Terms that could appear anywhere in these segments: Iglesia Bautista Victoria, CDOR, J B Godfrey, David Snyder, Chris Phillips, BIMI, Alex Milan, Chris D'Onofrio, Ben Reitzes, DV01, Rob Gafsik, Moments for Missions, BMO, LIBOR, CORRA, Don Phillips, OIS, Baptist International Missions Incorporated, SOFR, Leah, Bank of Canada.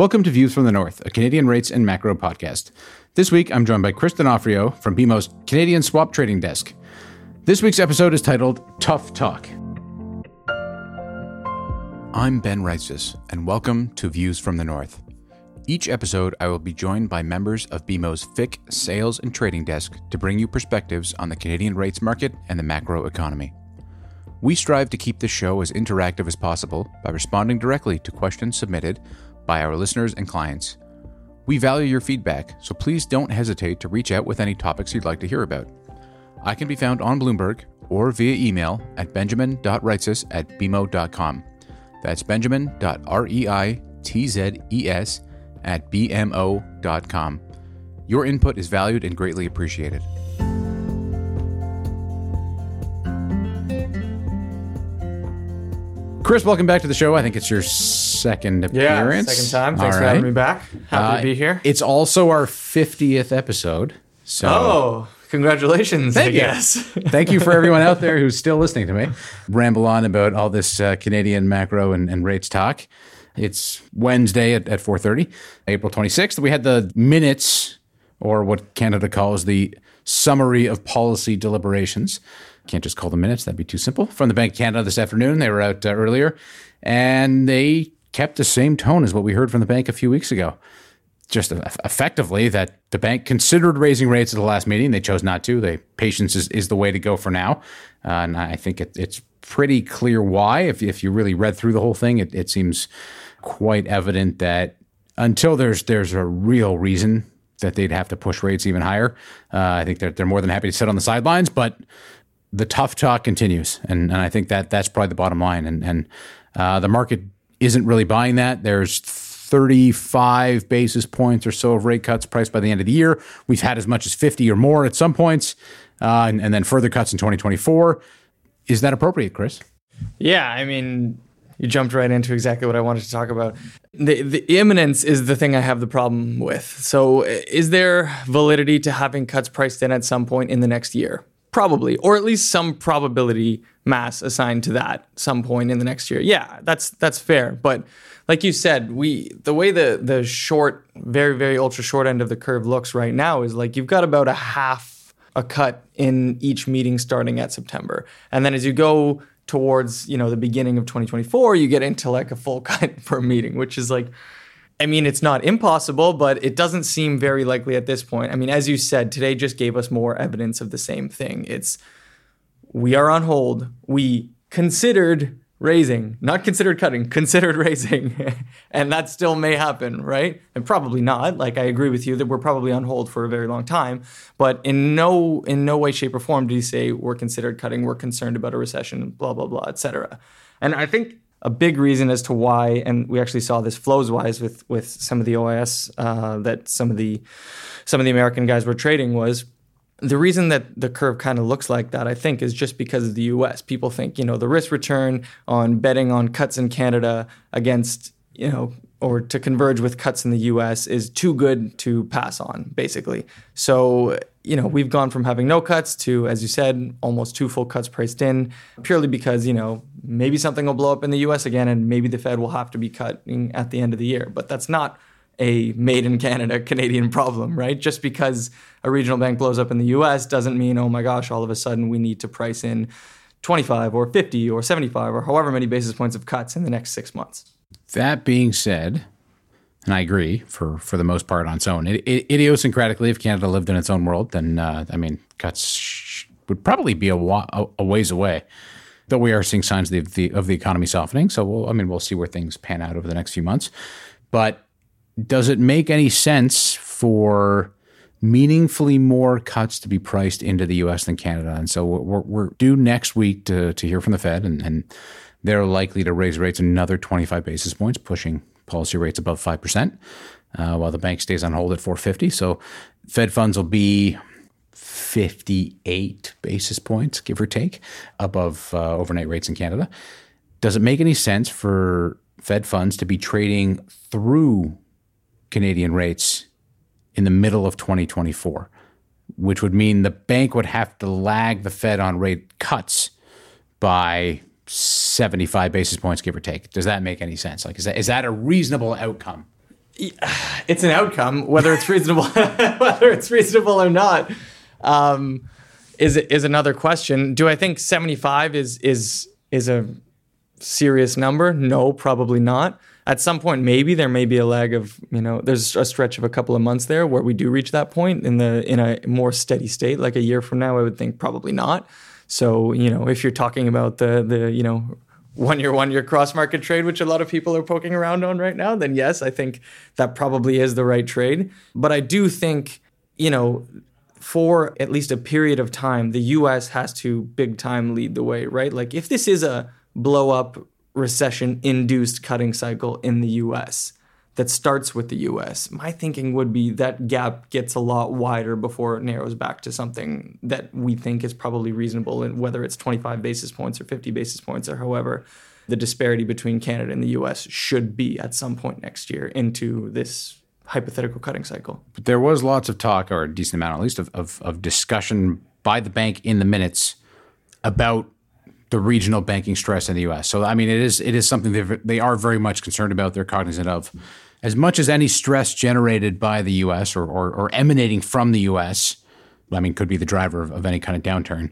Welcome to Views from the North, a Canadian rates and macro podcast. This week, I'm joined by Chris D'Onofrio from BMO's Canadian Swap Trading Desk. This week's episode is titled Tough Talk. I'm Ben Reitzes, and welcome to Views from the North. Each episode, I will be joined by members of BMO's FIC Sales and Trading Desk to bring you perspectives on the Canadian rates market and the macro economy. We strive to keep this show as interactive as possible by responding directly to questions submitted by our listeners and clients. We value your feedback, so please don't hesitate to reach out with any topics you'd like to hear about. I can be found on Bloomberg or via email at benjamin.reitzes@bmo.com. That's benjamin.reitzes@bmo.com. Your input is valued and greatly appreciated. Chris, welcome back to the show. I think it's your second appearance. Yeah, second time. Thanks for having me back. Happy to be here. It's also our 50th episode. So. Oh, congratulations, I guess. Thank you for everyone out there who's still listening to me ramble on about all this Canadian macro and rates talk. It's Wednesday at 4:30, April 26th. We had the minutes, or what Canada calls the summary of policy deliberations. Can't just call them minutes. That'd be too simple. From the Bank of Canada this afternoon. They were out earlier, and they kept the same tone as what we heard from the bank a few weeks ago. Just effectively that the bank considered raising rates at the last meeting. They chose not to. Patience is the way to go for now. And I think it's pretty clear why. If you really read through the whole thing, it seems quite evident that until there's a real reason that they'd have to push rates even higher, I think they're more than happy to sit on the sidelines. But the tough talk continues. And I think that's probably the bottom line. And the market isn't really buying that. There's 35 basis points or so of rate cuts priced by the end of the year. We've had as much as 50 or more at some points, and then further cuts in 2024. Is that appropriate, Chris? Yeah, I mean, you jumped right into exactly what I wanted to talk about. The imminence is the thing I have the problem with. So is there validity to having cuts priced in at some point in the next year? Probably, or at least some probability mass assigned to that some point in the next year. Yeah, that's fair. But like you said, the way the short, very, very ultra short end of the curve looks right now is like you've got about a half a cut in each meeting starting at September. And then as you go towards, the beginning of 2024, you get into like a full cut per meeting, which is like, I mean, it's not impossible, but it doesn't seem very likely at this point. I mean, as you said, today just gave us more evidence of the same thing. It's, we are on hold. We considered raising, not considered cutting, considered raising. And that still may happen, right? And probably not. Like, I agree with you that we're probably on hold for a very long time. But in no way, shape, or form do you say we're considered cutting, we're concerned about a recession, blah, blah, blah, et cetera. And I think a big reason as to why, and we actually saw this flows-wise with some of the OIS that some of the American guys were trading, was the reason that the curve kind of looks like that, I think, is just because of the U.S. People think, the risk return on betting on cuts in Canada against, or to converge with cuts in the U.S. is too good to pass on, basically. So, we've gone from having no cuts to, as you said, almost two full cuts priced in, purely because, maybe something will blow up in the U.S. again, and maybe the Fed will have to be cutting at the end of the year. But that's not a made-in-Canada Canadian problem, right? Just because a regional bank blows up in the U.S. doesn't mean, oh my gosh, all of a sudden we need to price in 25 or 50 or 75 or however many basis points of cuts in the next 6 months. That being said, and I agree for the most part on its own, idiosyncratically, if Canada lived in its own world, then cuts would probably be a ways away. Though we are seeing signs of the economy softening, so we'll see where things pan out over the next few months. But does it make any sense for meaningfully more cuts to be priced into the U.S. than Canada? And so we're due next week to hear from the Fed, and they're likely to raise rates another 25 basis points, pushing policy rates above 5%, while the bank stays on hold at 450. So Fed funds will be 58 basis points, give or take, above overnight rates in Canada. Does it make any sense for Fed funds to be trading through Canadian rates in the middle of 2024, which would mean the bank would have to lag the Fed on rate cuts by 75 basis points, give or take? Does that make any sense? Like, is that a reasonable outcome? it's an outcome, whether it's reasonable, whether it's reasonable or not, is another question. Do I think 75 is a serious number? No, probably not. At some point, maybe there may be a lag of, you know, there's a stretch of a couple of months there where we do reach that point in a more steady state, like a year from now. I would think probably not. So, you know, if you're talking about the you know, one-year cross market trade, which a lot of people are poking around on right now, then yes, I think that probably is the right trade. But I do think, you know, for at least a period of time, the U.S. has to big time lead the way, right? Like if this is a blow up recession-induced cutting cycle in the U.S. that starts with the U.S., my thinking would be that gap gets a lot wider before it narrows back to something that we think is probably reasonable, and whether it's 25 basis points or 50 basis points or however the disparity between Canada and the U.S. should be at some point next year into this hypothetical cutting cycle. But there was lots of talk, or a decent amount at least, of discussion by the bank in the minutes about the regional banking stress in the U.S. So, I mean, it is something they are very much concerned about, they're cognizant of. As much as any stress generated by the U.S. or emanating from the U.S., I mean, could be the driver of any kind of downturn,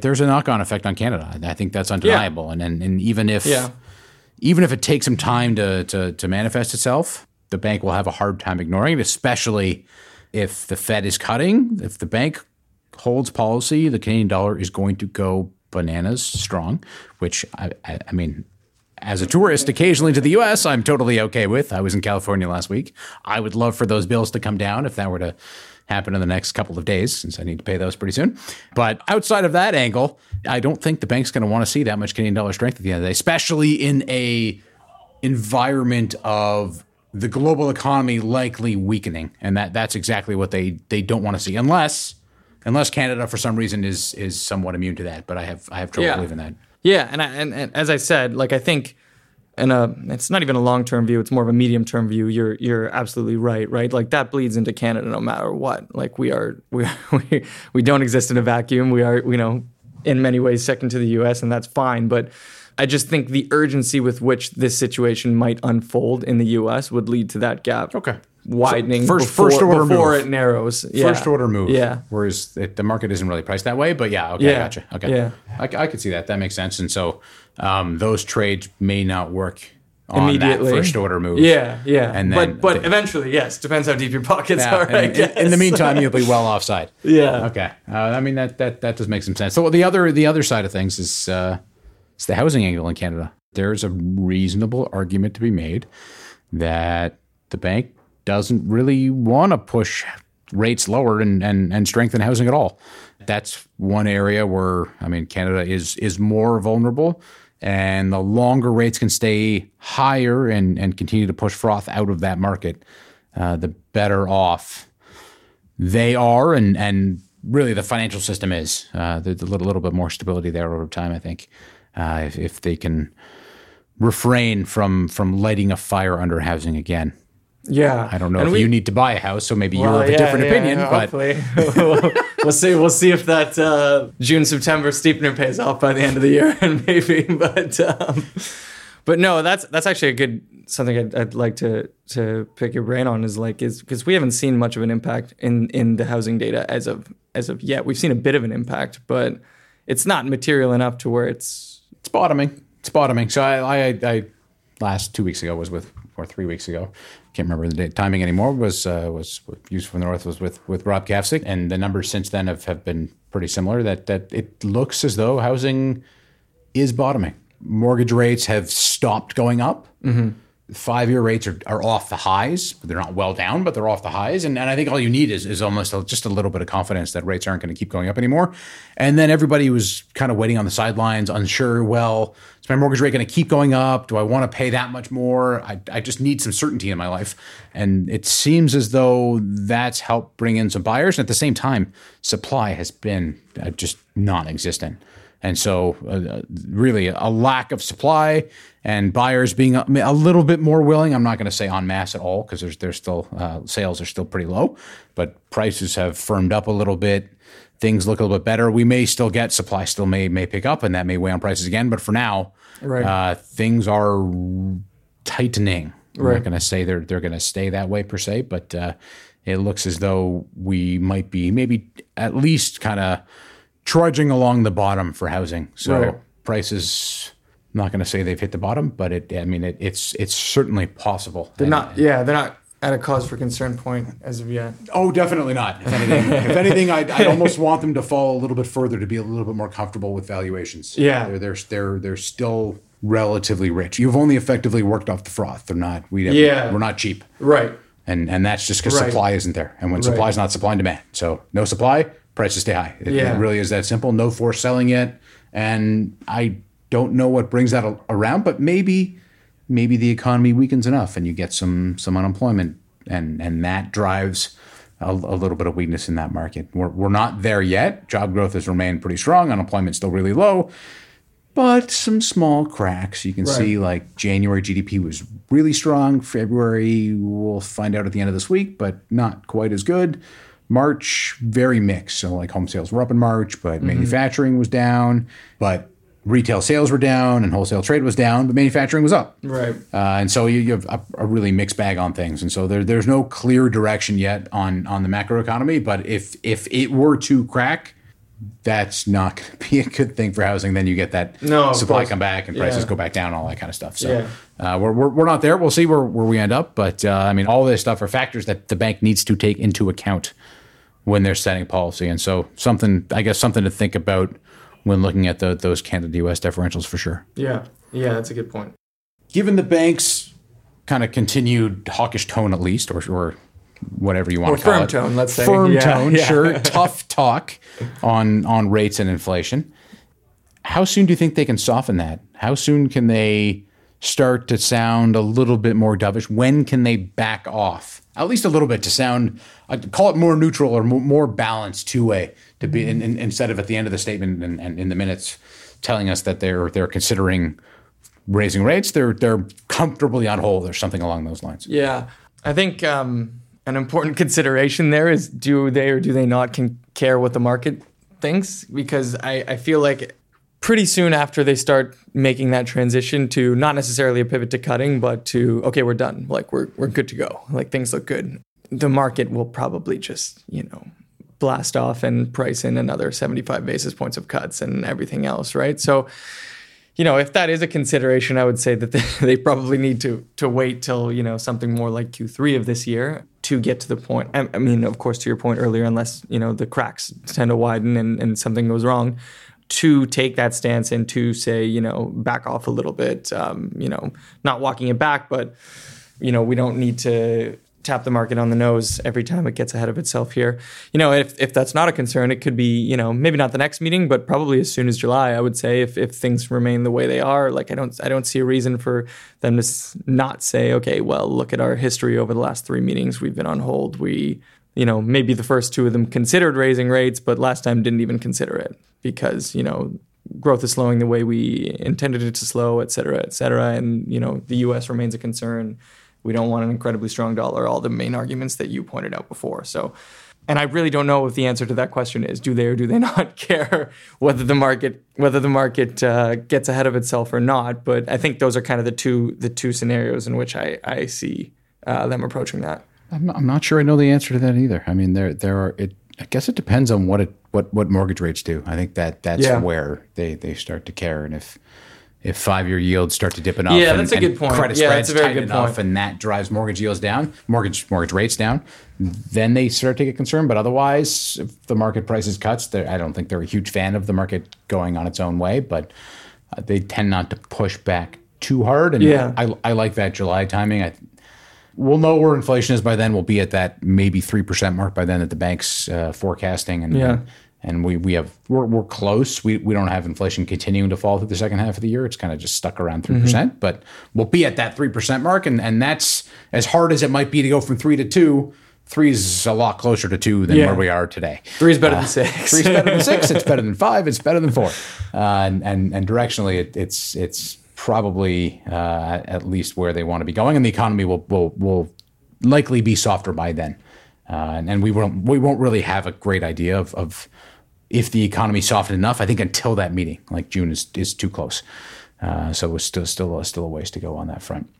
there's a knock-on effect on Canada. I think that's undeniable. Yeah. And even if it takes some time to manifest itself, the bank will have a hard time ignoring it, especially if the Fed is cutting. If the bank holds policy, the Canadian dollar is going to go bananas strong, which I mean, as a tourist occasionally to the U.S., I'm totally okay with. I was in California last week. I would love for those bills to come down if that were to happen in the next couple of days, since I need to pay those pretty soon. But outside of that angle, I don't think the bank's going to want to see that much Canadian dollar strength at the end of the day, especially in a environment of the global economy likely weakening. And that's exactly what they don't want to see, unless Canada for some reason is somewhat immune to that. But I have trouble believing that. Yeah, and as I said, like I think it's not even a long-term view, it's more of a medium-term view. You're absolutely right? Like that bleeds into Canada no matter what. Like we don't exist in a vacuum. We are, you know, in many ways second to the US, and that's fine, but I just think the urgency with which this situation might unfold in the U.S. would lead to that gap widening first order before it narrows. Yeah. First order move. Yeah. Whereas the market isn't really priced that way, but yeah, okay, yeah. Gotcha. Okay, yeah. I could see that. That makes sense. And so those trades may not work on that first order move. Yeah, yeah. And then but eventually, yes, depends how deep your pockets are. And, I guess. In the meantime, you'll be well offside. Yeah. Okay. I mean that does make some sense. So the other side of things is. It's the housing angle in Canada. There's a reasonable argument to be made that the bank doesn't really want to push rates lower and strengthen housing at all. That's one area where, I mean, Canada is more vulnerable, and the longer rates can stay higher and continue to push froth out of that market, the better off they are and really the financial system is. There's a little bit more stability there over time, I think. If they can refrain from lighting a fire under housing again. Yeah. I don't know if you need to buy a house, so maybe you have a different opinion. Yeah, but we'll see if that June-September steepener pays off by the end of the year, and maybe. But no, that's actually a good something I'd like to pick your brain on is because we haven't seen much of an impact in the housing data as of yet. We've seen a bit of an impact, but it's not material enough to where it's bottoming. It's bottoming. So I last 2 weeks ago was with, or 3 weeks ago, can't remember the timing anymore, was Views from the North was with Rob Gafsik, and the numbers since then have been pretty similar, that it looks as though housing is bottoming. Mortgage rates have stopped going up. Mm-hmm. 5-year rates are off the highs. They're not well down, but they're off the highs. And I think all you need is almost just a little bit of confidence that rates aren't going to keep going up anymore. And then everybody was kind of waiting on the sidelines, unsure, well, is my mortgage rate going to keep going up? Do I want to pay that much more? I just need some certainty in my life. And it seems as though that's helped bring in some buyers. And at the same time, supply has been just non-existent. And so really a lack of supply and buyers being a little bit more willing. I'm not going to say en masse at all, because there's still sales are still pretty low, but prices have firmed up a little bit. Things look a little bit better. We may still get supply still may pick up, and that may weigh on prices again. But for now, things are tightening. I'm not going to say they're going to stay that way per se, but it looks as though we might be maybe at least kind of trudging along the bottom for housing. So prices, I'm not going to say they've hit the bottom, but it's certainly possible. They're not at a cause for concern point as of yet. Oh, definitely not. If anything, I'd almost want them to fall a little bit further to be a little bit more comfortable with valuations. Yeah, they're still relatively rich. You've only effectively worked off the froth. They're not. We're not cheap. Right. And that's just because supply isn't there. And when supply is not supply and demand, so no supply, prices stay high. It really is that simple. No forced selling yet, and I don't know what brings that around, but maybe the economy weakens enough and you get some unemployment and that drives a little bit of weakness in that market. We're not there yet. Job growth has remained pretty strong. Unemployment's still really low, but some small cracks. You can see like January GDP was really strong. February, we'll find out at the end of this week, but not quite as good. March, very mixed. So like home sales were up in March, but manufacturing was down, but retail sales were down and wholesale trade was down, but manufacturing was up. Right. And so you have a really mixed bag on things. And so there's no clear direction yet on the macroeconomy. But if it were to crack, that's not going to be a good thing for housing. Then you get that supply come back and prices go back down, all that kind of stuff. So we're not there. We'll see where we end up. But I mean, all this stuff are factors that the bank needs to take into account when they're setting policy. And so something to think about when looking at those Canada-US differentials for sure. Yeah, that's a good point. Given the bank's kind of continued hawkish tone at least, or whatever you want to call it. Or firm tone, let's say. Firm tone, sure. Tough talk on rates and inflation. How soon do you think they can soften that? How soon can they start to sound a little bit more dovish? When can they back off? At least a little bit to sound, I'd call it more neutral or more balanced two-way, to be instead of at the end of the statement and in the minutes telling us that they're considering raising rates, they're comfortably on hold or something along those lines. Yeah, I think an important consideration there is do they or do they not care what the market thinks? Because I feel like pretty soon after they start making that transition to not necessarily a pivot to cutting, but to, okay, we're done. Like we're good to go. Like things look good. The market will probably just, blast off and price in another 75 basis points of cuts and everything else, right? So, if that is a consideration, I would say that they probably need to wait till, something more like Q3 of this year to get to the point. I mean, of course, to your point earlier, unless, the cracks tend to widen and something goes wrong, to take that stance and to say, back off a little bit, not walking it back, but, we don't need to tap the market on the nose every time it gets ahead of itself here. If that's not a concern, it could be, maybe not the next meeting, but probably as soon as July, I would say, if things remain the way they are. Like I don't see a reason for them to not say, okay, well, look at our history over the last three meetings. We've been on hold. We, maybe the first two of them considered raising rates, but last time didn't even consider it because, growth is slowing the way we intended it to slow, et cetera, and, the U.S. remains a concern. We don't want an incredibly strong dollar, all the main arguments that you pointed out before. So, and I really don't know what the answer to that question is. Do they or do they not care whether the market gets ahead of itself or not? But I think those are kind of the two scenarios in which I see them approaching that. I'm not sure I know the answer to that either. I mean, I guess it depends on what mortgage rates do. I think that's where they start to care. And if 5-year yields start to dip enough, that's a good point. Credit spreads tighten enough, and that drives mortgage yields down, mortgage rates down, then they start to get concerned. But otherwise, if the market prices cuts, I don't think they're a huge fan of the market going on its own way. But they tend not to push back too hard. And I like that July timing. We'll know where inflation is by then. We'll be at that maybe 3% mark by then that the bank's forecasting, and we're close. We don't have inflation continuing to fall through the second half of the year. It's kind of just stuck around 3%, but we'll be at that 3% mark, and that's as hard as it might be to go from 3 to 2. 3 is a lot closer to 2 than where we are today. 3 is better than 6. 3 is better than 6. It's better than 5. It's better than 4. And directionally, it's probably at least where they want to be going, and the economy will likely be softer by then, and we won't really have a great idea of if the economy softened enough. I think until that meeting, like June, is too close, so it's still a ways to go on that front.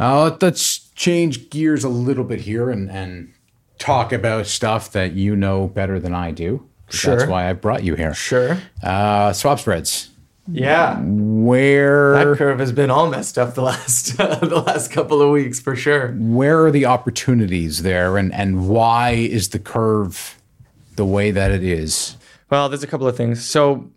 Let's change gears a little bit here and talk about stuff that you know better than I do. Sure. That's why I brought you here. Sure. Swap spreads. Yeah. Where that curve has been all messed up the last the last couple of weeks for sure. Where are the opportunities there, and why is the curve the way that it is? Well, there's a couple of things. So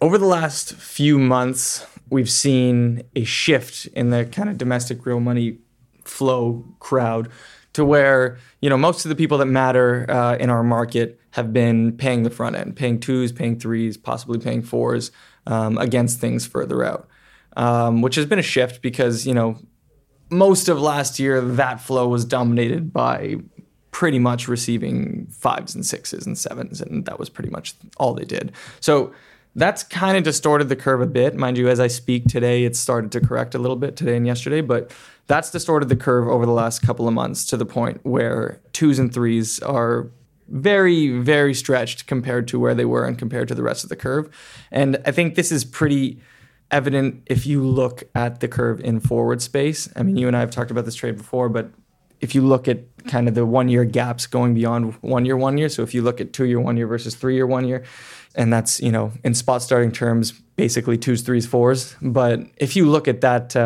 over the last few months, we've seen a shift in the kind of domestic real money flow crowd to where, you know, most of the people that matter in our market have been paying the front end, paying twos, paying threes, possibly paying fours against things further out, which has been a shift because, you know, most of last year that flow was dominated by pretty much receiving fives and sixes and sevens, and that was pretty much all they did. So that's kind of distorted the curve a bit. Mind you, as I speak today, it's started to correct a little bit today and yesterday, but that's distorted the curve over the last couple of months to the point where twos and threes are very, very stretched compared to where they were and compared to the rest of the curve. And I think this is pretty evident if you look at the curve in forward space. I mean, you and I have talked about this trade before, but if you look at kind of the one-year gaps going beyond one year. So if you look at 2 year, 1 year versus 3 year, 1 year, and that's, you know, in spot starting terms, basically twos, threes, fours. But if you look at that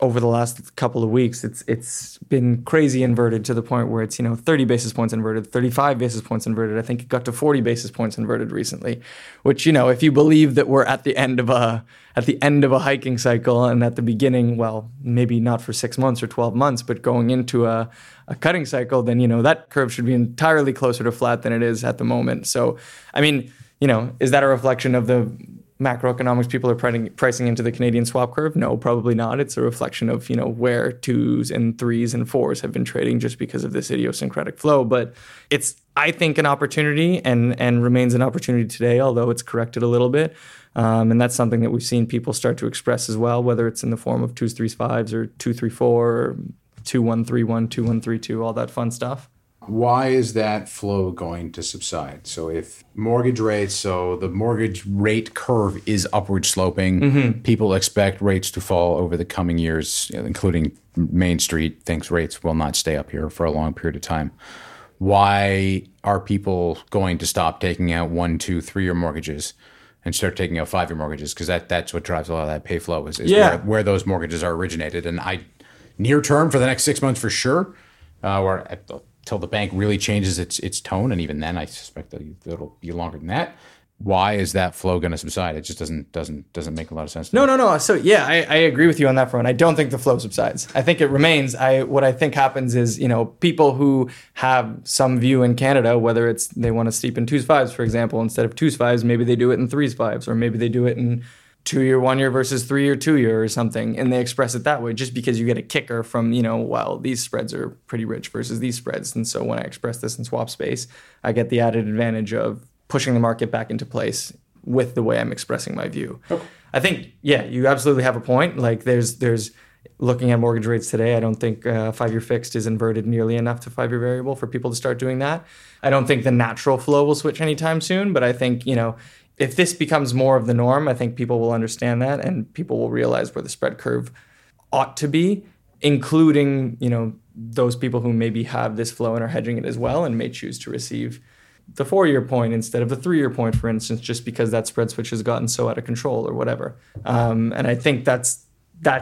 over the last couple of weeks, it's been crazy inverted to the point where it's, you know, 30 basis points inverted, 35 basis points inverted. I think it got to 40 basis points inverted recently, which, you know, if you believe that we're at the end of a hiking cycle and at the beginning, well, maybe not for 6 months or 12 months, but going into a cutting cycle, then, you know, that curve should be entirely closer to flat than it is at the moment. So, I mean, you know, is that a reflection of the macroeconomics people are pricing into the Canadian swap curve? No, probably not. It's a reflection of, you know, where twos and threes and fours have been trading just because of this idiosyncratic flow. But it's, I think, an opportunity and remains an opportunity today, although it's corrected a little bit. And that's something that we've seen people start to express as well, whether it's in the form of twos, threes, fives, or 2, 3, 4, or 2, 1, 3, 1, 2, 1, 3, 2, all that fun stuff. Why is that flow going to subside? So if the mortgage rate curve is upward sloping, mm-hmm. people expect rates to fall over the coming years, including Main Street thinks rates will not stay up here for a long period of time. Why are people going to stop taking out 1, 2, 3-year mortgages and start taking out 5-year mortgages? Because that's what drives a lot of that pay flow where those mortgages are originated. And near term for the next 6 months for sure, or until the bank really changes its tone, and even then I suspect that it'll be longer than that. Why is that flow going to subside? It just doesn't make a lot of sense. No. So yeah, I agree with you on that front. I don't think the flow subsides. I think it remains. What I think happens is, you know, people who have some view in Canada, whether it's they want to steep in twos fives, for example, instead of twos fives, maybe they do it in threes fives, or maybe they do it in 2 year, 1 year versus 3 year, 2 year or something. And they express it that way just because you get a kicker from, you know, well, these spreads are pretty rich versus these spreads. And so when I express this in swap space, I get the added advantage of pushing the market back into place with the way I'm expressing my view. Okay. I think, yeah, you absolutely have a point. Like there's looking at mortgage rates today, I don't think 5-year fixed is inverted nearly enough to 5-year variable for people to start doing that. I don't think the natural flow will switch anytime soon, but I think, you know, if this becomes more of the norm, I think people will understand that and people will realize where the spread curve ought to be, including, you know, those people who maybe have this flow and are hedging it as well and may choose to receive the 4-year point instead of the 3-year point, for instance, just because that spread switch has gotten so out of control or whatever. And I think that's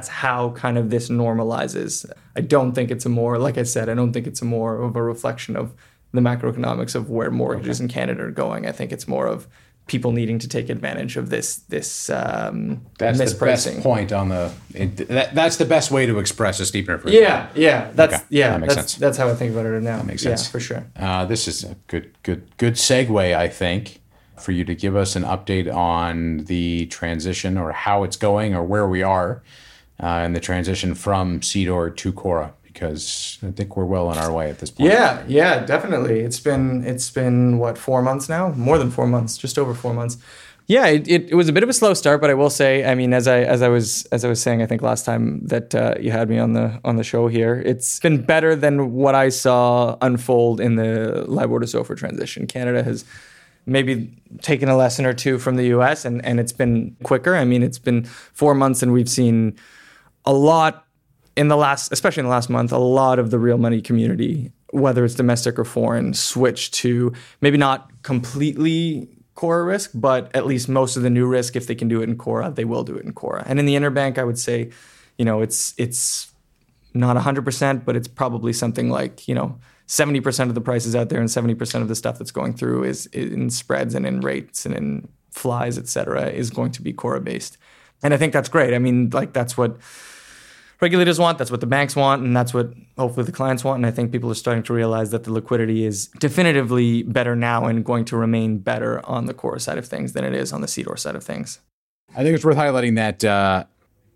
how kind of this normalizes. I don't think it's a more of a reflection of the macroeconomics of where mortgages in Canada are going. I think it's more of people needing to take advantage of this that's mispricing. That's the best way to express a steepener. That makes sense. That's how I think about it now. That makes sense. Yeah, for sure. This is a good segue, I think, for you to give us an update on the transition or how it's going or where we are in the transition from CDOR to CORRA, because I think we're well on our way at this point. Yeah, definitely. It's been what, 4 months now? More than 4 months, just over 4 months. Yeah, it was a bit of a slow start, but I will say, I mean, as I was saying, I think last time that you had me on the show here, it's been better than what I saw unfold in the LIBOR to SOFR transition. Canada has maybe taken a lesson or two from the US, and it's been quicker. I mean, it's been 4 months and we've seen a lot especially in the last month, a lot of the real money community, whether it's domestic or foreign, switched to maybe not completely CORRA risk, but at least most of the new risk, if they can do it in CORRA, they will do it in CORRA. And in the interbank, I would say, you know, it's not 100%, but it's probably something like, you know, 70% of the prices out there and 70% of the stuff that's going through is in spreads and in rates and in flies, et cetera, is going to be CORRA based. And I think that's great. I mean, like, that's what regulators want, that's what the banks want, and that's what hopefully the clients want. And I think people are starting to realize that the liquidity is definitively better now and going to remain better on the CORRA side of things than it is on the CDOR side of things. I think it's worth highlighting that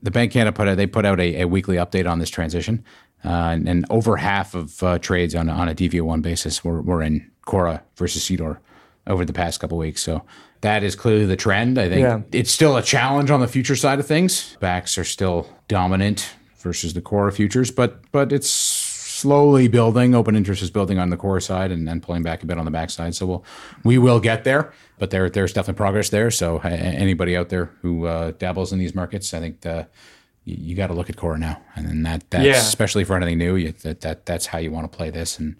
the Bank of Canada put out a weekly update on this transition. And over half of trades on a DV01 basis were in CORRA versus CDOR over the past couple of weeks. So that is clearly the trend. I think It's still a challenge on the future side of things. Backs are still dominant versus the CORRA futures, but it's slowly building. Open interest is building on the CORRA side and pulling back a bit on the back side. So we will get there, but there's definitely progress there. So anybody out there who dabbles in these markets, I think you got to look at CORRA now, and then that's especially for anything new. That's how you want to play this, and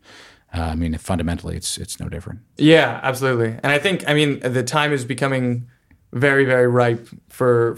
I mean, fundamentally, it's no different. Yeah, absolutely. And I think, I mean, the time is becoming very, very ripe for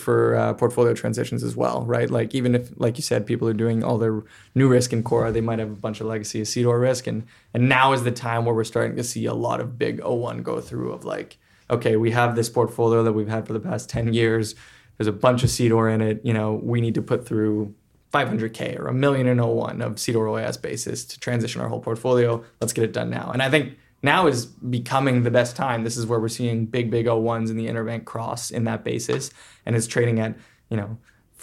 portfolio transitions as well, right? Like, even if, like you said, people are doing all their new risk in CORRA, they might have a bunch of legacy CDOR risk, and now is the time where we're starting to see a lot of big O1 go through of like, okay, we have this portfolio that we've had for the past 10 years. There's a bunch of CDOR in it. You know, we need to put through $500K or $1 million in O1 of CDOR OIS basis to transition our whole portfolio. Let's get it done now. And I think now is becoming the best time. This is where we're seeing big O1s in the interbank cross in that basis. And it's trading at, you know,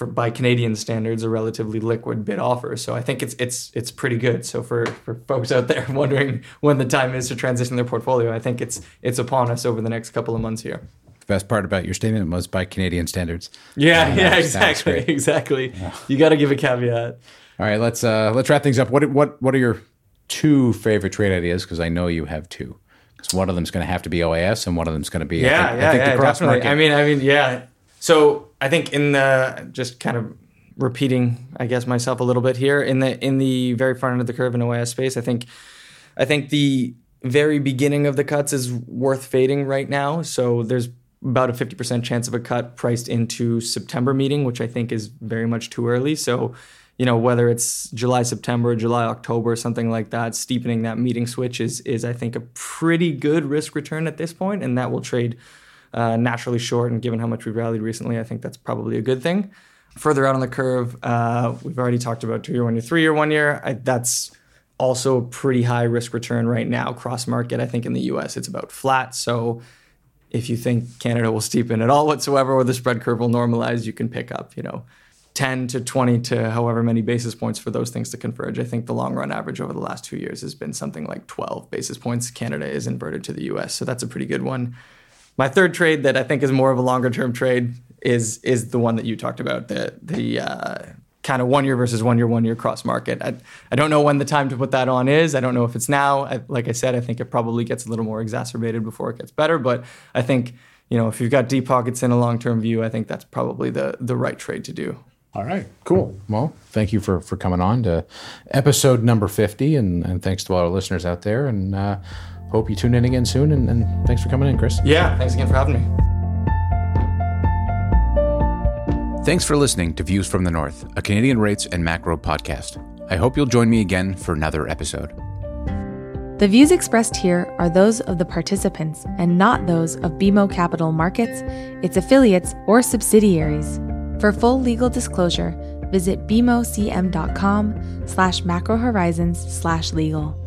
by Canadian standards, a relatively liquid bid offer. So I think it's pretty good. So for folks out there wondering when the time is to transition their portfolio, I think it's upon us over the next couple of months here. The best part about your statement was by Canadian standards. Yeah, exactly. Yeah. You got to give a caveat. All right, let's wrap things up. What are your two favorite trade ideas? Because I know you have two. Because one of them is going to have to be OAS, and one of them is going to be I think the cross market. I mean, yeah. So I think just kind of repeating, I guess, myself a little bit here in the very front end of the curve in OAS space. I think the very beginning of the cuts is worth fading right now. So there's about a 50% chance of a cut priced into September meeting, which I think is very much too early. So, you know, whether it's July, September, July, October, something like that, steepening that meeting switch is I think a pretty good risk return at this point, and that will trade naturally short. And given how much we've rallied recently, I think that's probably a good thing. Further out on the curve, we've already talked about 2 year, 1 year, 3 year, 1 year. That's also a pretty high risk return right now. Cross market, I think in the US, it's about flat. So if you think Canada will steepen at all whatsoever, or the spread curve will normalize, you can pick up, you know, 10 to 20 to however many basis points for those things to converge. I think the long run average over the last 2 years has been something like 12 basis points. Canada is inverted to the US. So that's a pretty good one. My third trade that I think is more of a longer term trade is the one that you talked about, the kind of 1 year versus 1 year, 1 year cross market. I don't know when the time to put that on is. I don't know if it's now. Like I said, I think it probably gets a little more exacerbated before it gets better. But I think, you know, if you've got deep pockets in a long-term view, I think that's probably the right trade to do. All right, cool. Well, thank you for coming on to episode number 50. And thanks to all our listeners out there. And hope you tune in again soon. And thanks for coming in, Chris. Yeah, thanks again for having me. Thanks for listening to Views from the North, a Canadian rates and macro podcast. I hope you'll join me again for another episode. The views expressed here are those of the participants and not those of BMO Capital Markets, its affiliates, or subsidiaries. For full legal disclosure, visit bmocm.com/macrohorizons/legal.